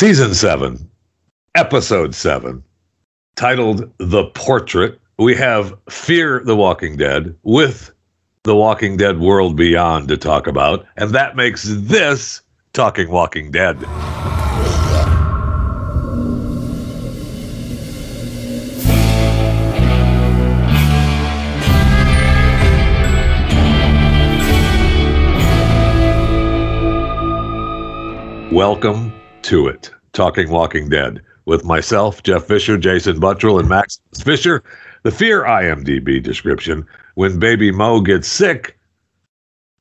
Season 7, Episode 7, titled The Portrait. We have Fear the Walking Dead with The Walking Dead World Beyond to talk about, and that makes this Talking Walking Dead. Welcome to it, Talking Walking Dead, with myself, Jeff Fisher, Jason Buttrell, and Max Fisher. The Fear IMDb description: when baby Mo gets sick,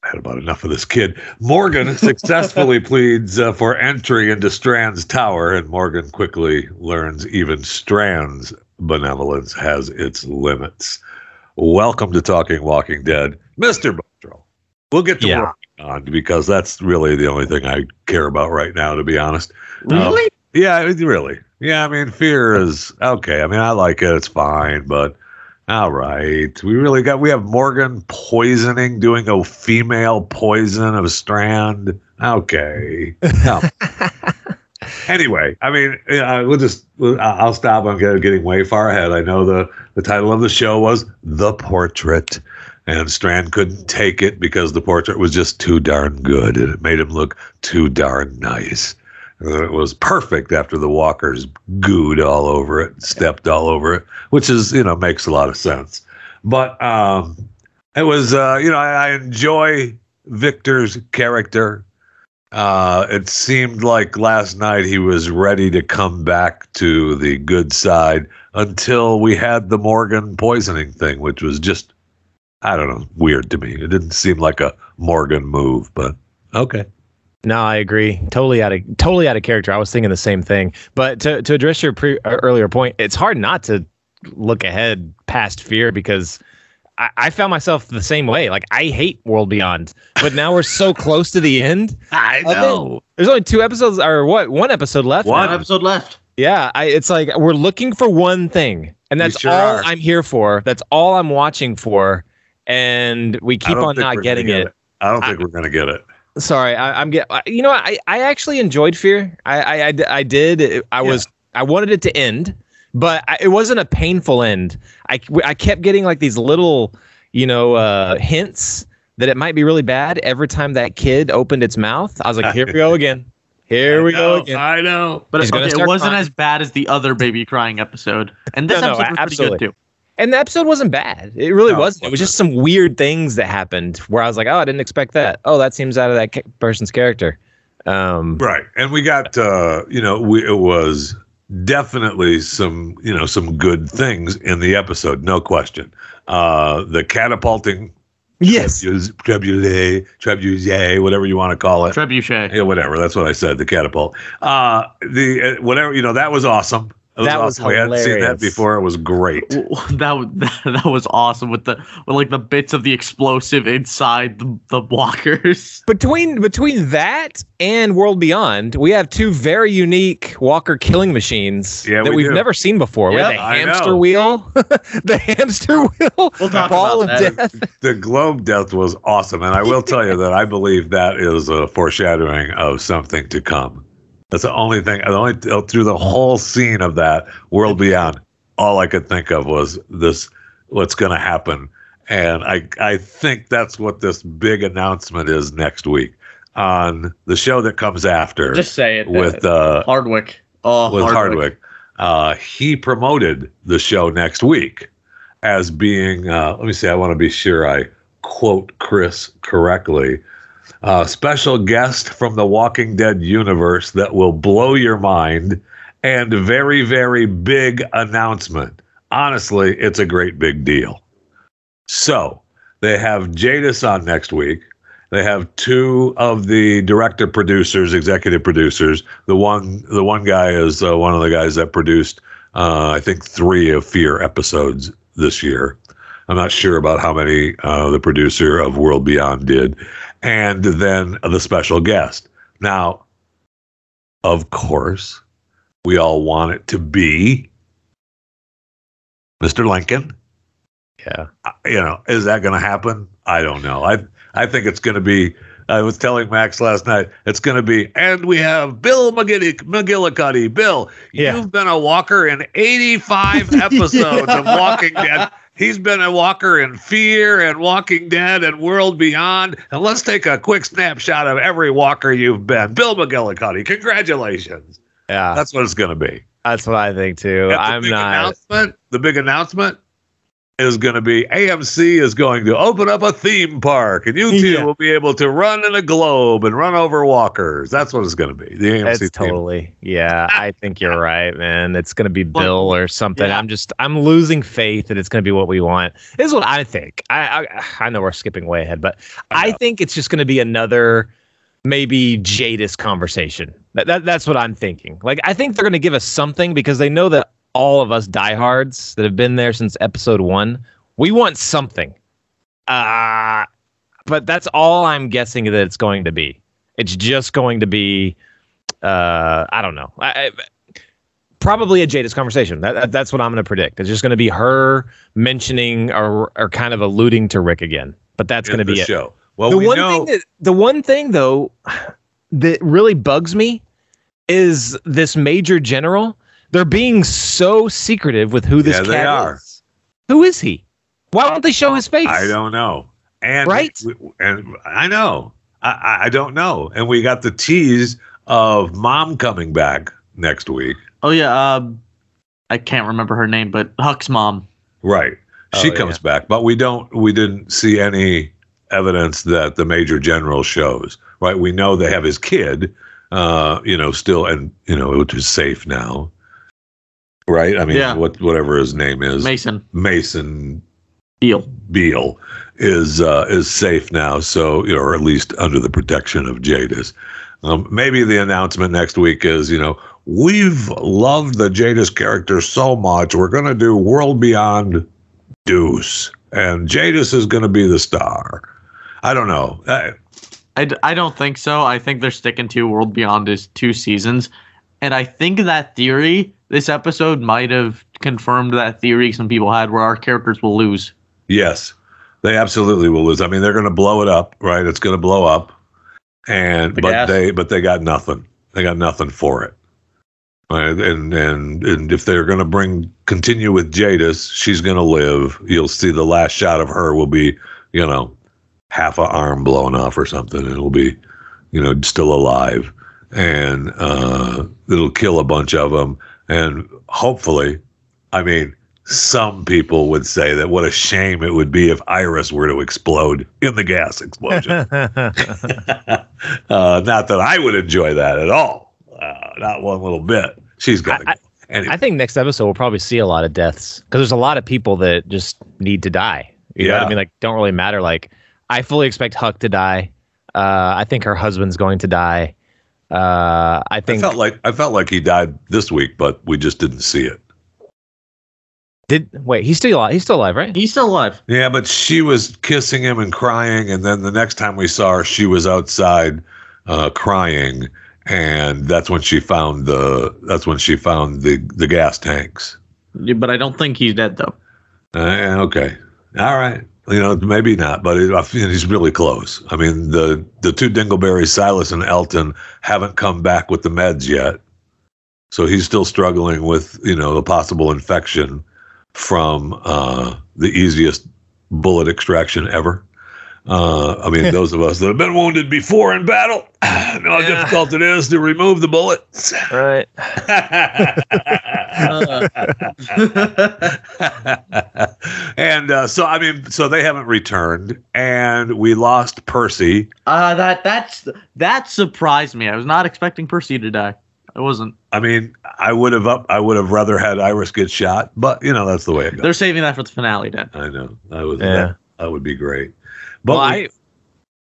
I had about enough of this kid, Morgan successfully pleads for entry into Strand's tower, and Morgan quickly learns even Strand's benevolence has its limits. Welcome to Talking Walking Dead, Mr. Buttrell. We'll get to work on, because that's really the only thing I care about right now, to be honest. Really? Yeah, really. Yeah, I mean, Fear is okay. I mean, I like it. It's fine, but all right. We have Morgan poisoning, doing a female poison of Strand. Okay. No. Anyway, I mean, I'll stop. I'm getting way far ahead. I know the title of the show was The Portrait, and Strand couldn't take it because the portrait was just too darn good, and it made him look too darn nice. It was perfect after the walkers gooed all over it, stepped all over it, which is, makes a lot of sense. But it was, I enjoy Victor's character. It seemed like last night he was ready to come back to the good side until we had the Morgan poisoning thing, which was just, I don't know, weird to me. It didn't seem like a Morgan move, but okay. No, I agree. Totally out of character. I was thinking the same thing. But to address your earlier point, it's hard not to look ahead past Fear, because I found myself the same way. Like, I hate World Beyond, but now we're so close to the end. I know. There's only two episodes, or what? One episode left. Yeah, it's like we're looking for one thing, and that's all I'm here for. That's all I'm watching for, and we keep on not getting it. I don't think we're gonna get it. Sorry, I actually enjoyed Fear. I did. I wanted it to end, but it wasn't a painful end. I kept getting like these little, hints that it might be really bad every time that kid opened its mouth. I was like, here we go again. I know. But it wasn't crying as bad as the other baby crying episode. And this episode was absolutely pretty good too. And the episode wasn't bad. It really wasn't. It was just some weird things that happened where I was like, oh, I didn't expect that. Oh, that seems out of that person's character. Right. And we got, it was definitely some, some good things in the episode. No question. The catapulting. Yes. Trebuchet, whatever you want to call it. Trebuchet. Yeah, whatever. That's what I said. The catapult. That was awesome. That was hilarious. I hadn't seen that before. It was great. That was awesome with the bits of the explosive inside the walkers. Between that and World Beyond, we have two very unique walker killing machines that we've never seen before. Yep, the hamster wheel, we'll talk ball about of that. Death. The globe death was awesome, and I will tell you that I believe that is a foreshadowing of something to come. That's the only thing. Through the whole scene of that World Beyond, all I could think of was this: what's going to happen? And I think that's what this big announcement is next week on the show that comes after. Just say it with Hardwick. Oh, with Hardwick. He promoted the show next week as being. Let me see. I want to be sure I quote Chris correctly. Special guest from the Walking Dead universe that will blow your mind, and very, very big announcement. Honestly, it's a great big deal. So they have Jadis on next week. They have two of the director producers, executive producers. The one guy is one of the guys that produced, I think, 3 of Fear episodes this year. I'm not sure about how many the producer of World Beyond did. And then the special guest. Now, of course, we all want it to be Mr. Lincoln. Yeah. Is that going to happen? I don't know. I think it's going to be I was telling Max last night, it's going to be, and we have Bill McGillicuddy. Bill, you've been a walker in 85 episodes of Walking Dead. He's been a walker in Fear and Walking Dead and World Beyond. And let's take a quick snapshot of every walker you've been. Bill McGillicuddy, congratulations. Yeah. That's what it's going to be. That's what I think, too. The big announcement is going to be AMC is going to open up a theme park. And you, too, will be able to run in a globe and run over walkers. That's what it's going to be. The AMC That's theme. Totally. Yeah, I think you're right, man. It's going to be Bill or something. Yeah. I'm losing faith that it's going to be what we want. This is what I think. I know we're skipping way ahead, but I think it's just going to be another maybe Jadis conversation. That's what I'm thinking. Like, I think they're going to give us something because they know that all of us diehards that have been there since episode 1, we want something. But that's all I'm guessing that it's going to be. It's just going to be, I don't know. Probably a Jadis conversation. That's what I'm going to predict. It's just going to be her mentioning or kind of alluding to Rick again. But that's going to be it. Show. Well, the one thing, though, that really bugs me is this Major General. They're being so secretive with who this cat they are. Is. Who is he? Why won't they show his face? I don't know. And I know. I don't know. And we got the tease of Mom coming back next week. Oh, yeah. I can't remember her name, but Huck's mom. Right. She comes back. But we didn't see any evidence that the Major General shows, right? We know they have his kid, still, and, which is safe now, right? I mean, whatever his name is. Mason Beal is safe now. So, or at least under the protection of Jadis. Maybe the announcement next week is, we've loved the Jadis character so much. We're going to do World Beyond Deuce, and Jadis is going to be the star. I don't know. I don't think so. I think they're sticking to World Beyond is 2 seasons. And I think that theory, this episode might have confirmed that theory some people had where our characters will lose. Yes, they absolutely will lose. I mean, they're going to blow it up, right? It's going to blow up. But they got nothing. They got nothing for it. And if they're going to continue with Jadis, she's going to live. You'll see the last shot of her will be, half an arm blown off or something. And it'll be, still alive. And it'll kill a bunch of them. And hopefully, I mean, some people would say that what a shame it would be if Iris were to explode in the gas explosion. Not that I would enjoy that at all. Not one little bit. She's got to go. Anyway. I think next episode we'll probably see a lot of deaths because there's a lot of people that just need to die. You know what I mean? Like, don't really matter. Like, I fully expect Huck to die. I think her husband's going to die. I felt like he died this week, but we just didn't see it. He's still alive. He's still alive, right? He's still alive. Yeah, but she was kissing him and crying, and then the next time we saw her, she was outside crying. And that's when she found the gas tanks. Yeah, but I don't think he's dead, though. Okay. All right. Maybe not, but he's really close. I mean, the two Dingleberries, Silas and Elton, haven't come back with the meds yet. So he's still struggling with, the possible infection from the easiest bullet extraction ever. Those of us that have been wounded before in battle know how difficult it is to remove the bullets. Right. So they haven't returned, and we lost Percy. That surprised me. I was not expecting Percy to die. I wasn't. I mean, I would have rather had Iris get shot, but that's the way it goes. They're saving that for the finale, Dan. I know. That would be great. But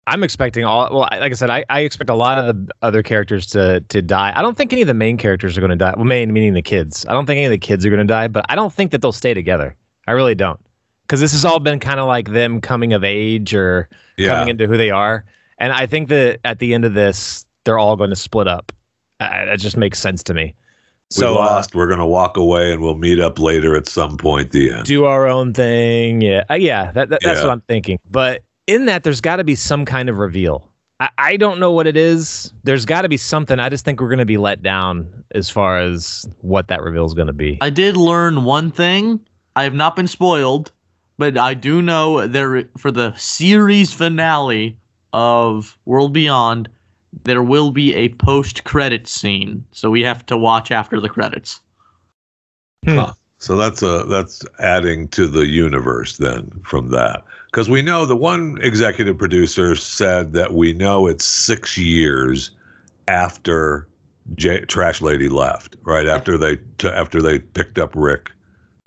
I'm expecting like I said, I expect a lot of the other characters to die. I don't think any of the main characters are going to die. Well, main meaning the kids. I don't think any of the kids are going to die, but I don't think that they'll stay together. I really don't. Because this has all been kind of like them coming of age or coming into who they are. And I think that at the end of this, they're all going to split up. That just makes sense to me. So we're going to walk away, and we'll meet up later at some point. The end. Do our own thing. Yeah. That's what I'm thinking. But in that, there's got to be some kind of reveal. I don't know what it is. There's got to be something. I just think we're going to be let down as far as what that reveal is going to be. I did learn one thing. I have not been spoiled, but I do know there for the series finale of World Beyond, there will be a post-credits scene. So we have to watch after the credits. Huh. So that's adding to the universe then from that. Because we know the one executive producer said that we know it's 6 years after Trash Lady left, right? After they picked up Rick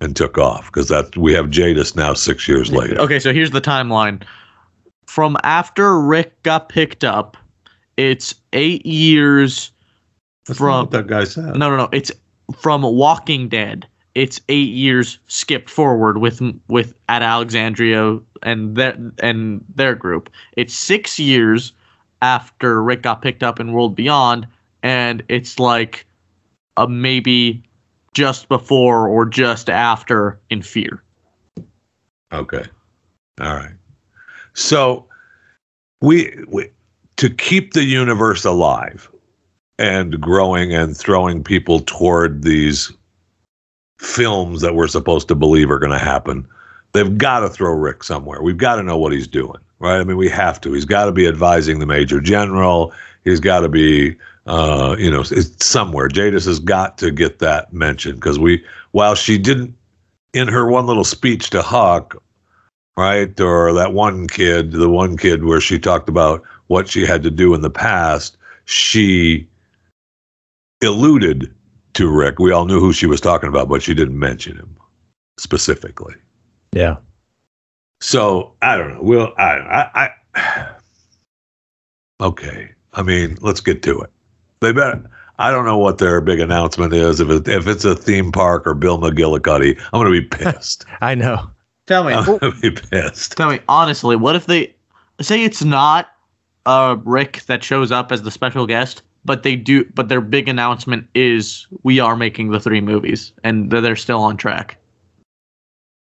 and took off. Because that we have Jadis now 6 years later. Okay, so here's the timeline. From after Rick got picked up, it's 8 years that's from... That's not what that guy said. No. It's from Walking Dead. It's 8 years skipped forward with at Alexandria and their group. It's 6 years after Rick got picked up in World Beyond, and it's like maybe just before or just after in Fear. Okay, all right. So we to keep the universe alive and growing and throwing people toward these films that we're supposed to believe are going to happen, they've got to throw Rick somewhere. We've got to know what he's doing, right? I mean, we have to. He's got to be advising the Major General. He's got to be, it's somewhere. Jadis has got to get that mentioned because while she didn't, in her one little speech to Huck, right, or that the one kid where she talked about what she had to do in the past, she alluded to Rick. We all knew who she was talking about, but she didn't mention him specifically. Yeah. So I don't know. Well, I okay. I mean, let's get to it. They better. I don't know what their big announcement is. If it's a theme park or Bill McGillicuddy, I'm going to be pissed. I know. Tell me. I'm going to be pissed. Tell me honestly. What if they say it's not Rick that shows up as the special guest? But they do. But their big announcement is we are making the 3 movies, and they're still on track.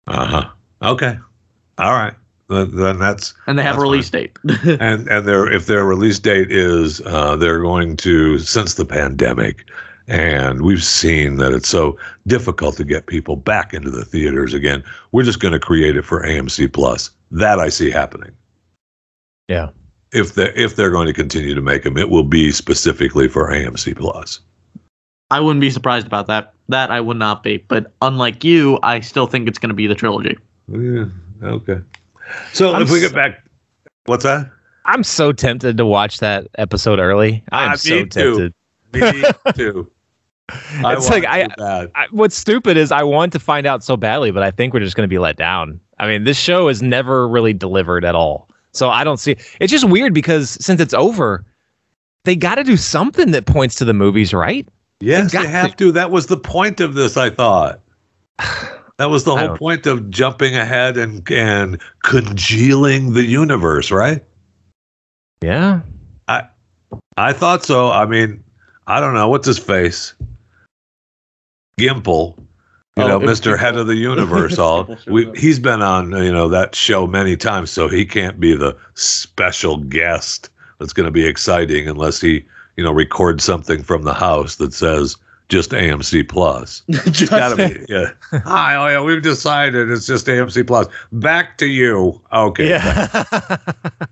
Okay. All right. Then that's. And they have a release date. and if their release date is, they're going to since the pandemic, and we've seen that it's so difficult to get people back into the theaters again. We're just going to create it for AMC Plus. That I see happening. Yeah. If they're going to continue to make them, it will be specifically for AMC Plus. I wouldn't be surprised about that. That I would not be. But unlike you, I still think it's going to be the trilogy. Yeah. Okay. So if we get back, what's that? I'm so tempted to watch that episode early. I'm so tempted. Me too. It's like what's stupid is I want to find out so badly, but I think we're just going to be let down. I mean, this show has never really delivered at all. So I don't see. It's just weird because since it's over, they got to do something that points to the movies, right? Yes, they have to. That was the point of this, I thought. That was the whole point of jumping ahead and congealing the universe, right? Yeah. I thought so. I mean, I don't know. What's his face? Gimple. Mr. Head of the Universe. He's been on, that show many times, so he can't be the special guest that's going to be exciting unless he, records something from the house that says just AMC Plus. Just gotta be, yeah. Hi, oh yeah, we've decided it's just AMC Plus. Back to you. Okay. Yeah.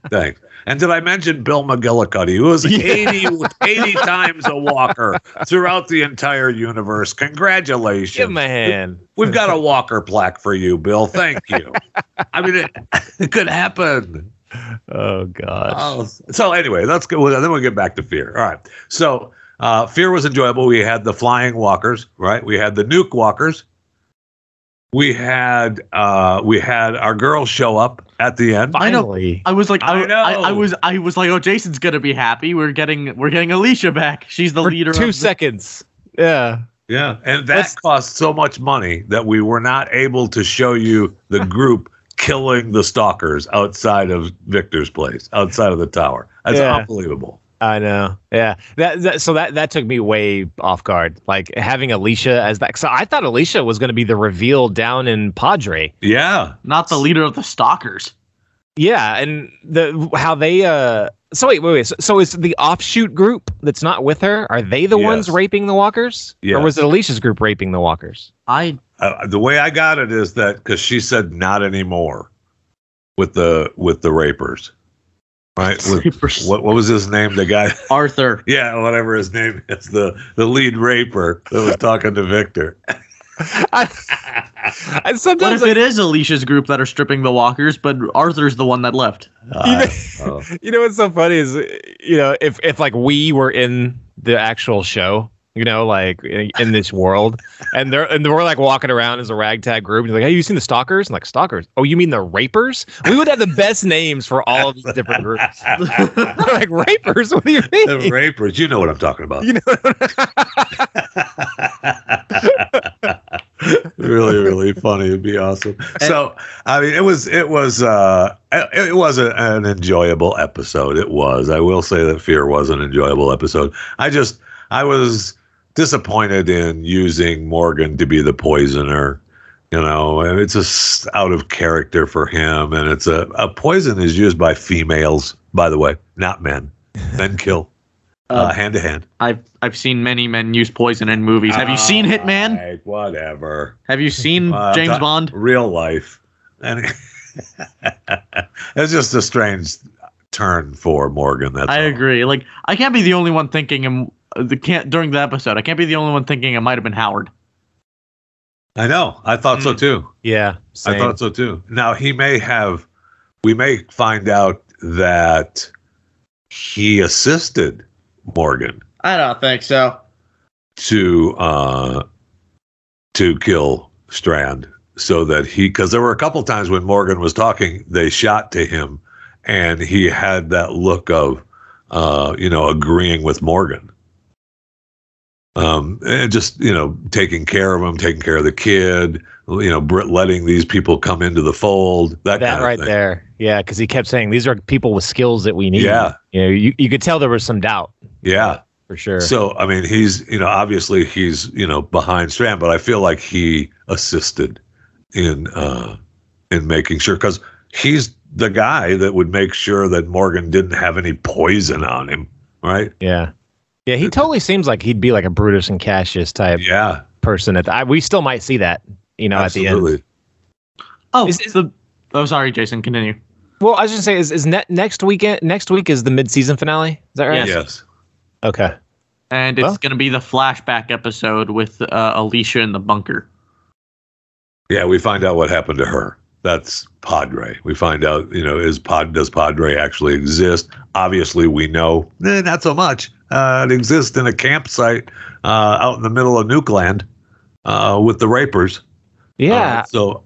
Thanks. And did I mention Bill McGillicuddy, who was 80 times a walker throughout the entire universe? Congratulations. Give him a hand. We've got a walker plaque for you, Bill. Thank you. I mean, it could happen. Oh, gosh. So anyway, let's go. Then we'll get back to Fear. All right. So Fear was enjoyable. We had the flying walkers, right? We had the nuke walkers. We had our girl show up at the end. Finally, I was like, oh, Jason's gonna be happy. We're getting Alicia back. She's the leader. 2 seconds. Yeah. And that cost so much money that we were not able to show you the group killing the stalkers outside of Victor's place, outside of the tower. That's unbelievable. I know. Yeah. So that took me way off guard. Like having Alicia as that. So I thought Alicia was going to be the reveal down in Padre. Yeah. Not the leader of the stalkers. Yeah, and the how they So is the offshoot group that's not with her? Are they the ones raping the walkers? Yes. Or was it Alicia's group raping the walkers? The way I got it is that because she said not anymore with the rapers, right? Rapers. What was his name? The guy Arthur. Yeah, whatever his name is, the lead raper that was talking to Victor. I sometimes it is Alicia's group that are stripping the walkers, but Arthur's the one that left. You know what's so funny is, you know, if like we were in the actual show, you know, like in this world, and we're like walking around as a ragtag group, and like, hey, you seen the stalkers? And like, stalkers? Oh, you mean the rapers? We would have the best names for all of these different groups. Like rapers? What do you mean? The rapers? You know what I'm talking about? You know. Really funny. It'd be awesome. So I mean, it was an enjoyable episode. It was. I will say that Fear was an enjoyable episode. I was disappointed in using Morgan to be the poisoner. You know, and it's just out of character for him. And it's a poison is used by females, by the way, not men. Men kill. Hand to hand. I've seen many men use poison in movies. Have you seen Hitman? Right, whatever. Have you seen James Bond? Real life. And it's just a strange turn for Morgan. That's I all. Agree. Like I can't be the only one thinking. During the episode, I can't be the only one thinking it might have been Howard. I know. I thought so too. Yeah, same. I thought so too. Now we may find out that he assisted Morgan. I don't think so. To kill Strand, so that because there were a couple times when Morgan was talking, they shot to him, and he had that look of, agreeing with Morgan, and just taking care of him, taking care of the kid, letting these people come into the fold. That kind of right thing. There, yeah, because he kept saying these are people with skills that we need. Yeah, you could tell there was some doubt. Yeah, for sure. So I mean, he's obviously he's behind Strand, but I feel like he assisted in making sure, because he's the guy that would make sure that Morgan didn't have any poison on him, right? Yeah. Yeah, he totally seems like he'd be like a Brutus and Cassius type person. We still might see that, absolutely. At the end. Oh, sorry, Jason, continue. Well, I was just saying, is next week is the mid-season finale? Is that right? Yes. Okay. And it's going to be the flashback episode with Alicia in the bunker. Yeah, we find out what happened to her. That's Padre. We find out, does Padre actually exist? Obviously, we know not so much. It exists in a campsite out in the middle of Nuke Land with the rapers. Yeah. So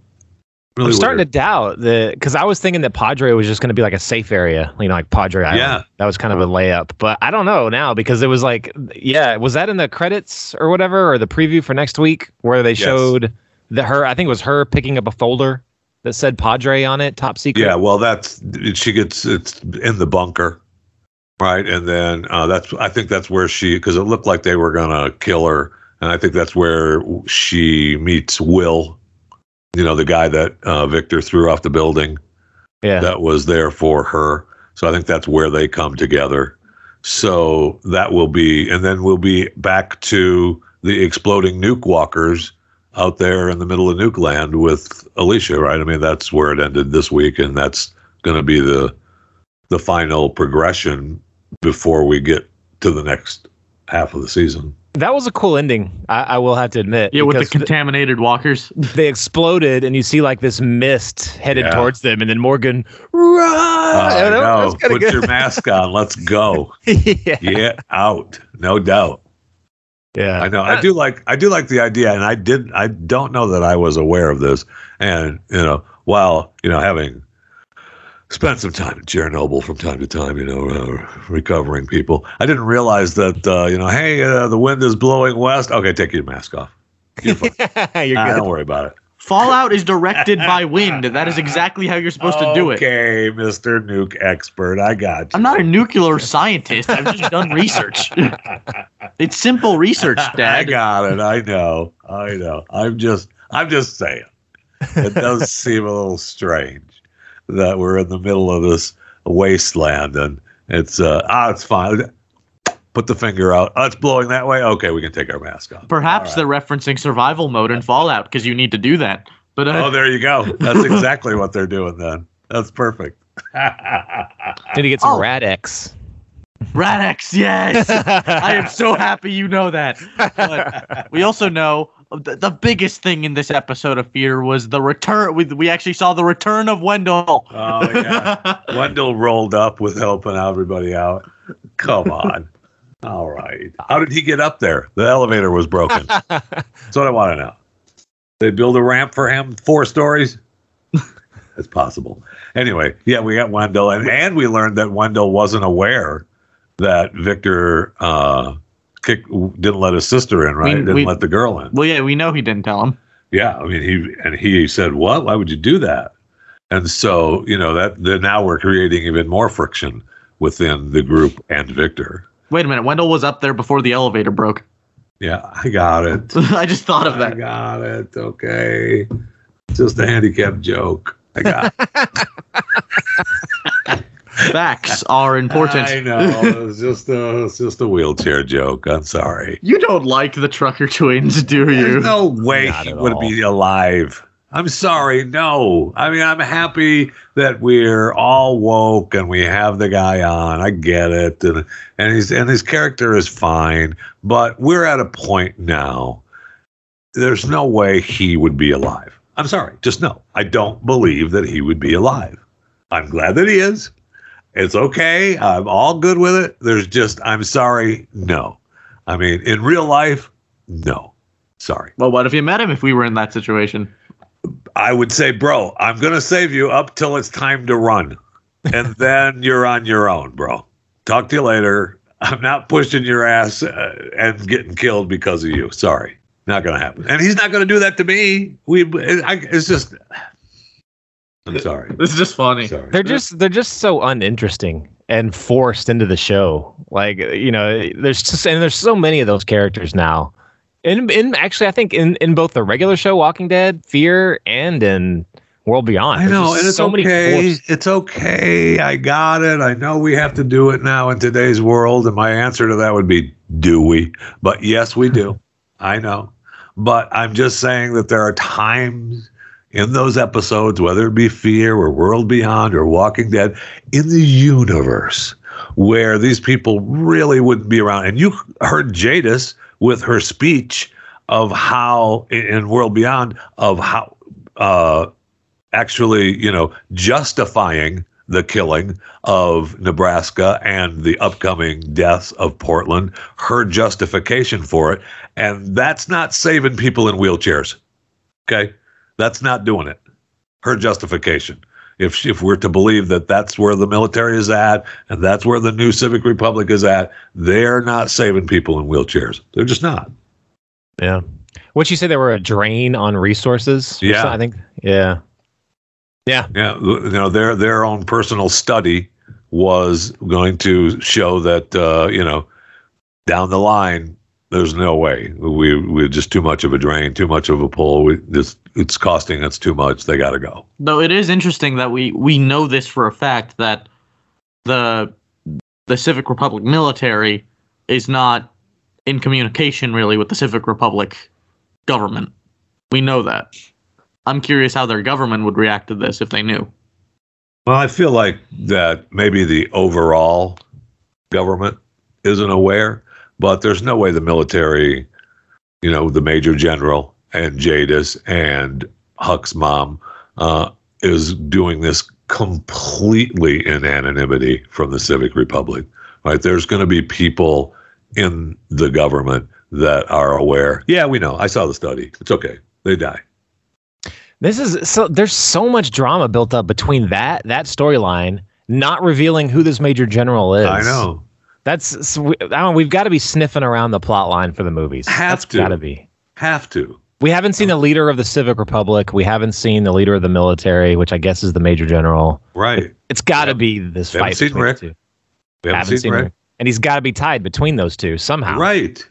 really I'm starting to doubt because I was thinking that Padre was just going to be like a safe area, like Padre Island. Yeah. That was kind of a layup. But I don't know now, because it was like, was that in the credits or whatever, or the preview for next week where they showed her, I think it was her picking up a folder that said Padre on it, top secret. Yeah, well, it's in the bunker, right? And then I think that's where because it looked like they were gonna kill her, and I think that's where she meets Will, the guy that Victor threw off the building. Yeah, that was there for her. So I think that's where they come together. So that will be, and then we'll be back to the exploding nuke walkers out there in the middle of Nuke Land with Alicia, right? I mean, that's where it ended this week, and that's going to be the final progression before we get to the next half of the season. That was a cool ending, I will have to admit. Yeah, with the contaminated walkers. They exploded, and you see like this mist headed towards them, and then Morgan, run! Put your mask on, let's go. Get out, no doubt. Yeah, I know. I do like the idea, and I don't know that I was aware of this. And while having spent some time at Chernobyl from time to time, recovering people, I didn't realize that hey, the wind is blowing west. Okay, take your mask off. You're fine. You're good. Don't worry about it. Fallout is directed by wind. That is exactly how you're supposed to do it. Okay, Mr. Nuke expert, I got you. I'm not a nuclear scientist. I've just done research. It's simple research, Dad. I got it. I know. I'm just saying. It does seem a little strange. that we're in the middle of this wasteland, and it's it's fine. Put the finger out. Oh, it's blowing that way. Okay, we can take our mask off. Perhaps they're referencing survival mode in Fallout because you need to do that. But oh, there you go. That's exactly what they're doing then. That's perfect. Did he get some Rad-X? Rad-X, yes! I am so happy you know that. But we also know the biggest thing in this episode of Fear was the return. We actually saw the return of Wendell. Oh, yeah. Wendell rolled up with helping everybody out. Come on. All right. How did he get up there? The elevator was broken. That's what I want to know. They build a ramp for him 4 stories? It's possible. Anyway, yeah, we got Wendell. And we learned that Wendell wasn't aware that Victor didn't let his sister in, right? Didn't let the girl in. Well, yeah, we know he didn't tell him. Yeah, I mean, he said, what? Why would you do that? And so, you know, that now we're creating even more friction within the group and Victor. Wait a minute. Wendell was up there before the elevator broke. Yeah, I got it. I just thought of that. I got it. Okay. Just a handicapped joke. I got it. Facts are important. I know. It's just a wheelchair joke. I'm sorry. You don't like the Trucker Twins, do you? There's no way he would be alive. I'm sorry. No. I mean, I'm happy that we're all woke and we have the guy on. I get it. And his character is fine. But we're at a point now. There's no way he would be alive. I'm sorry. Just no. I don't believe that he would be alive. I'm glad that he is. It's okay. I'm all good with it. There's just, I'm sorry. No. I mean, in real life, no. Sorry. Well, what if you met him if we were in that situation? I would say, bro, I'm going to save you up till it's time to run. And then you're on your own, bro. Talk to you later. I'm not pushing your ass and getting killed because of you. Sorry. Not going to happen. And he's not going to do that to me. It's just... I'm sorry. This is just funny. Sorry. They're just so uninteresting and forced into the show. Like, you know, there's so many of those characters now. And actually, I think in both the regular show, Walking Dead, Fear, and in World Beyond. I know, and it's so okay. It's okay. I got it. I know we have to do it now in today's world. And my answer to that would be, do we? But yes, we do. I know. But I'm just saying that there are times in those episodes, whether it be Fear or World Beyond or Walking Dead, in the universe where these people really wouldn't be around. And you heard Jadis with her speech of how, in World Beyond, of how actually, you know, justifying the killing of Nebraska and the upcoming deaths of Portland, her justification for it. And that's not saving people in wheelchairs. Okay. That's not doing it. Her justification. If we're to believe that that's where the military is at and that's where the new Civic Republic is at, they're not saving people in wheelchairs. They're just not. Yeah. What'd you say? They were a drain on resources? Yeah. Something, I think. Yeah. Yeah. Yeah. You know, their own personal study was going to show that, you know, down the line, there's no way. We're just too much of a drain, too much of a pull. It's costing us too much. They got to go. Though it is interesting that we know this for a fact that the Civic Republic military is not in communication really with the Civic Republic government. We know that. I'm curious how their government would react to this if they knew. Well, I feel like that maybe the overall government isn't aware. But there's no way the military, you know, the Major General and Jadis and Huck's mom is doing this completely in anonymity from the Civic Republic, right? There's going to be people in the government that are aware. Yeah, we know. I saw the study. It's okay. They die. This is so. There's so much drama built up between that storyline, not revealing who this Major General is. I know. That's we've got to be sniffing around the plot line for the movies. Have to. We haven't seen the leader of the Civic Republic. We haven't seen the leader of the military, which I guess is the Major General. Right. It's got to be this fight between the two. We haven't seen Rick. And he's got to be tied between those two somehow. Right.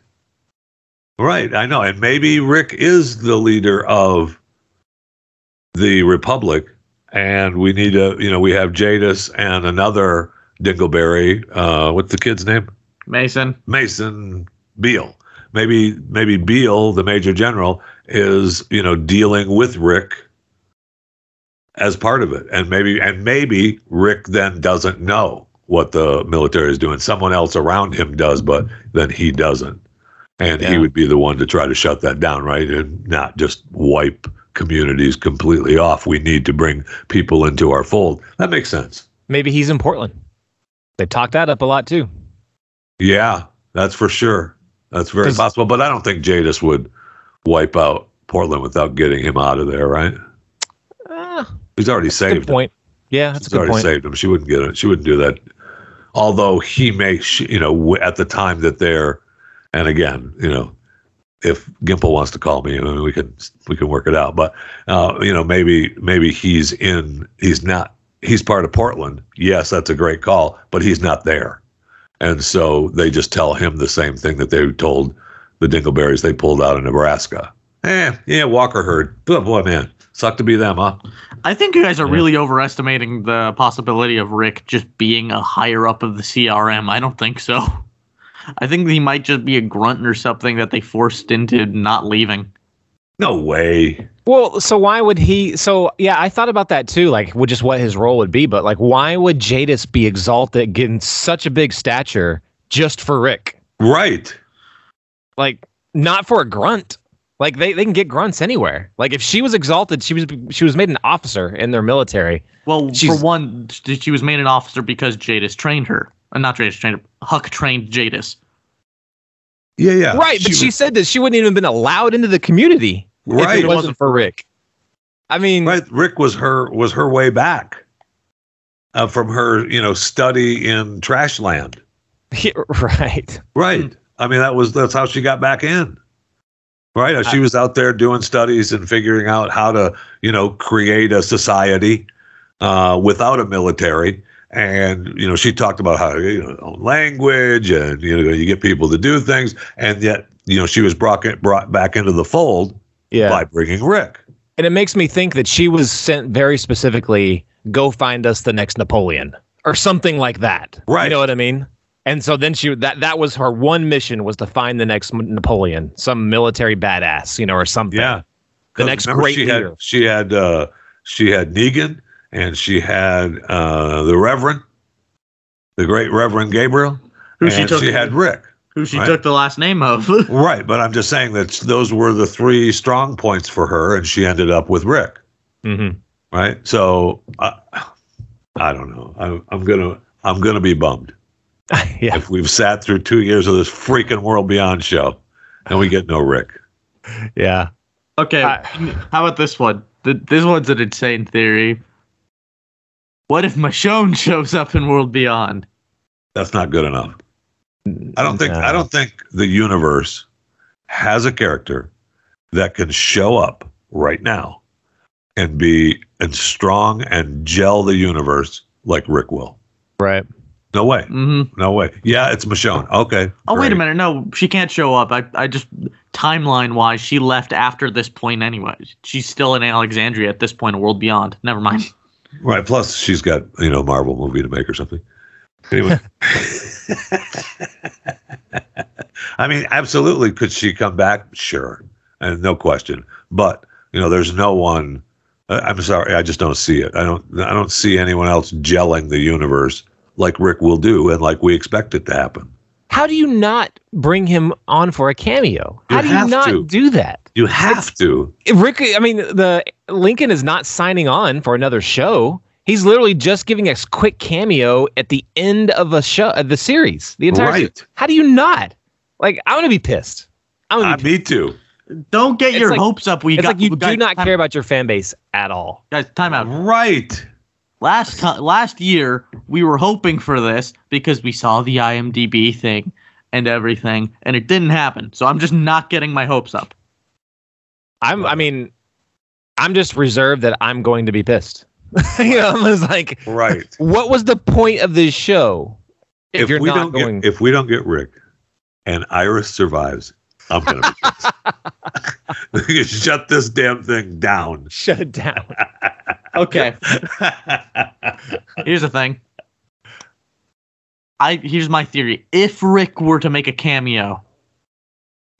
I know. And maybe Rick is the leader of the Republic And we need a, you know, we have Jadis and another Dingleberry. What's the kid's name? Mason. Mason Beal. Maybe Beal, the Major General, is, you know, dealing with Rick as part of it. And maybe Rick then doesn't know what the military is doing. Someone else around him does, but then he doesn't. And yeah, he would be the one to try to shut that down, right? And not just wipe communities completely off. We need to bring people into our fold. That makes sense. Maybe he's in Portland. They've talked that up a lot too. Yeah, that's for sure. That's very possible. But I don't think Jadis would wipe out Portland without getting him out of there, right? He's already saved him. Yeah, that's a good point. He's already saved him. She wouldn't get it. She wouldn't do that. Although he may, you know, at the time that they're, and again, you know, if Gimple wants to call me, I mean, we can work it out. But you know, maybe he's part of Portland. Yes, that's a great call, but he's not there. And so they just tell him the same thing that they told the Dingleberries they pulled out of Nebraska. Yeah, Walker herd. Oh, boy, man. Suck to be them, huh? I think you guys are really overestimating the possibility of Rick just being a higher up of the CRM. I don't think so. I think he might just be a grunt or something that they forced into not leaving. No way. Well, so why would he? So, yeah, I thought about that, too, like just what his role would be. But, like, why would Jadis be exalted, getting such a big stature just for Rick? Right. Like, not for a grunt. Like, they can get grunts anywhere. Like, if she was exalted, she was made an officer in their military. Well, for one, she was made an officer because Jadis trained her. Not Jadis trained her. Huck trained Jadis. Yeah. Right, but she said that she wouldn't even have been allowed into the community right. if it wasn't for Rick. I mean... Right, Rick was her way back from her, you know, study in Trashland. Yeah, right. Right. I mean, that's how she got back in. Right? She was out there doing studies and figuring out how to, you know, create a society without a military. And, you know, she talked about how, you know, language and, you know, you get people to do things. And yet, you know, she was brought back into the fold by bringing Rick. And it makes me think that she was sent very specifically, go find us the next Napoleon or something like that. Right. You know what I mean? And so then that was her one mission, was to find the next Napoleon, some military badass, you know, or something. Yeah. The next great leader. She had Negan. And she had the Reverend, the great Reverend Gabriel, and she had Rick. Who she took the last name of. Right, but I'm just saying that those were the three strong points for her, and she ended up with Rick. Mm-hmm. Right? So, I don't know. I'm gonna be bummed if we've sat through 2 years of this freaking World Beyond show, and we get no Rick. Yeah. Okay, how about this one? This one's an insane theory. What if Michonne shows up in World Beyond? That's not good enough. I don't think the universe has a character that can show up right now and be strong and gel the universe like Rick will. Right. No way. Mm-hmm. No way. Yeah, it's Michonne. Okay. Oh, great. Wait a minute. No, she can't show up. I just, timeline-wise, she left after this point anyway. She's still in Alexandria at this point of World Beyond. Never mind. Right. Plus, she's got, you know, Marvel movie to make or something. Anyway, I mean, absolutely. Could she come back? Sure, and no question. But you know, there's no one. I'm sorry, I just don't see it. I don't see anyone else gelling the universe like Rick will do, and like we expect it to happen. How do you not bring him on for a cameo? How do you not do that? You have to. Rick, I mean, Lincoln is not signing on for another show. He's literally just giving a quick cameo at the end of a show, the series, the entire series. How do you not? Like, I'm going to be pissed. Me too. Don't get your hopes up. You do not care about your fan base at all. Guys, time out. Right. Last year, we were hoping for this because we saw the IMDb thing and everything, and it didn't happen. So I'm just not getting my hopes up. I'm just reserved that I'm going to be pissed. You know, I was like, right. What was the point of this show? If we don't get Rick and Iris survives, I'm going to be pissed. Shut this damn thing down. Shut it down. Okay. Here's the thing. Here's my theory. If Rick were to make a cameo,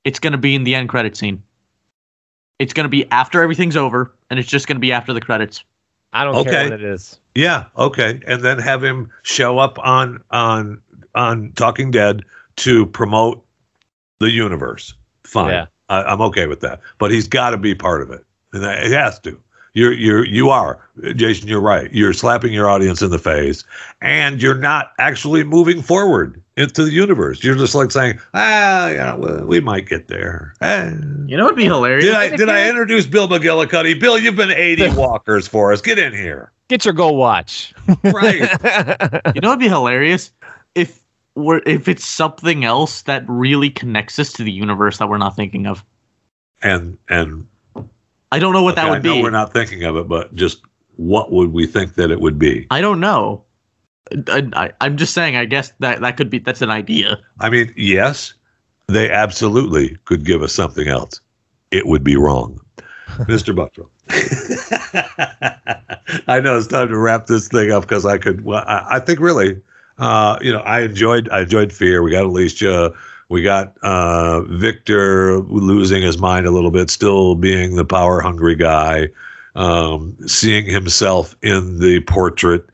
it's going to be in the end credit scene. It's going to be after everything's over, and it's just going to be after the credits. I don't care what it is. Yeah, okay. And then have him show up on Talking Dead to promote the universe. Fine. Yeah. I'm okay with that. But he's got to be part of it. And it has to. You are, Jason, you're right. You're slapping your audience in the face, and you're not actually moving forward into the universe. You're just like saying, we might get there. You know, it'd be hilarious. Did I introduce Bill McGillicuddy? Bill, you've been 80 walkers for us. Get in here. Get your goal watch. Right. You know, it'd be hilarious if it's something else that really connects us to the universe that we're not thinking of. And I don't know what that would be. I know we're not thinking of it, but just what would we think that it would be? I don't know. I'm just saying, I guess that could be, that's an idea. I mean, yes, they absolutely could give us something else. It would be wrong. Mr. Buttrell. I know it's time to wrap this thing up because I think really, I enjoyed Fear. We got Alicia. We got Victor losing his mind a little bit, still being the power-hungry guy, seeing himself in the portrait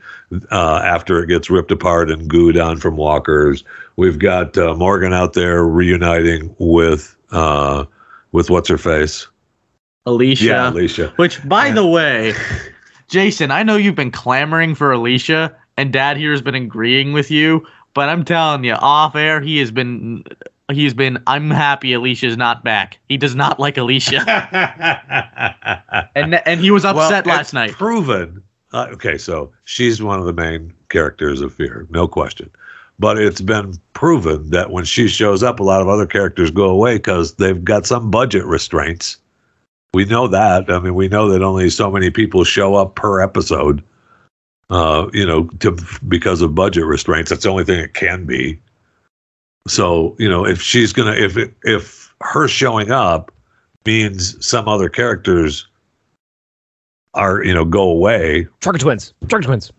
after it gets ripped apart and gooed on from walkers. We've got Morgan out there reuniting with what's-her-face? Alicia. Yeah, Alicia. Which, by the way, Jason, I know you've been clamoring for Alicia, and Dad here has been agreeing with you. But I'm telling you, off air, he's been, I'm happy Alicia's not back. He does not like Alicia. and he was upset last night. Proven. Okay, so she's one of the main characters of Fear, no question. But it's been proven that when she shows up, a lot of other characters go away because they've got some budget restraints. We know that. I mean, we know that only so many people show up per episode. Because of budget restraints, that's the only thing it can be. So, if she's gonna, if her showing up means some other characters are, go away. Trucker twins. Right.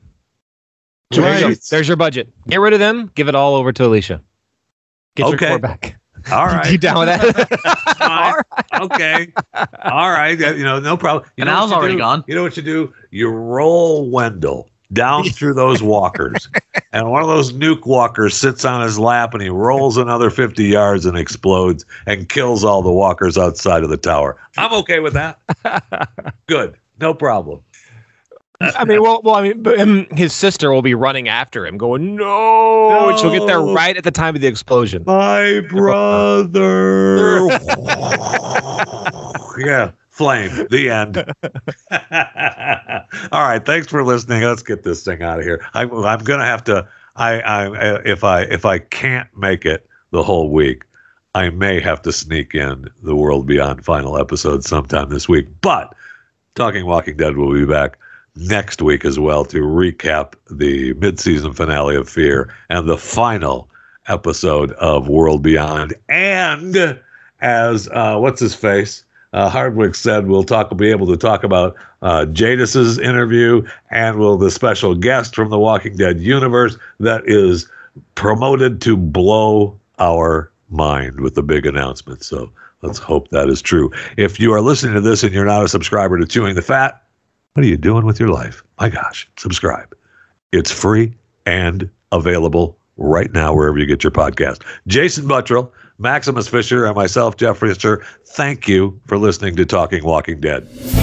There's your budget. Get rid of them. Give it all over to Alicia. Get your core back. All right. You down with that? All right. Okay. All right. No problem. Al's already gone. You know what you do? You roll Wendell down through those walkers, and one of those nuke walkers sits on his lap, and he rolls another 50 yards and explodes and kills all the walkers outside of the tower. I'm okay with that. Good, no problem. His sister will be running after him, going, "No!" And she'll get there right at the time of the explosion. My brother. Yeah. Flame. The end. All right. Thanks for listening. Let's get this thing out of here. I'm going to have to. If I can't make it the whole week, I may have to sneak in the World Beyond final episode sometime this week. But Talking Walking Dead will be back next week as well to recap the mid-season finale of Fear and the final episode of World Beyond. And as what's-his-face? Hardwick said we'll be able to talk about Jadis' interview and the special guest from the Walking Dead universe that is promoted to blow our mind with the big announcement. So let's hope that is true. If you are listening to this and you're not a subscriber to Chewing the Fat, what are you doing with your life? My gosh, subscribe. It's free and available right now wherever you get your podcast. Jason Buttrell, Maximus Fisher, and myself, Jeff Fisher, thank you for listening to Talking Walking Dead.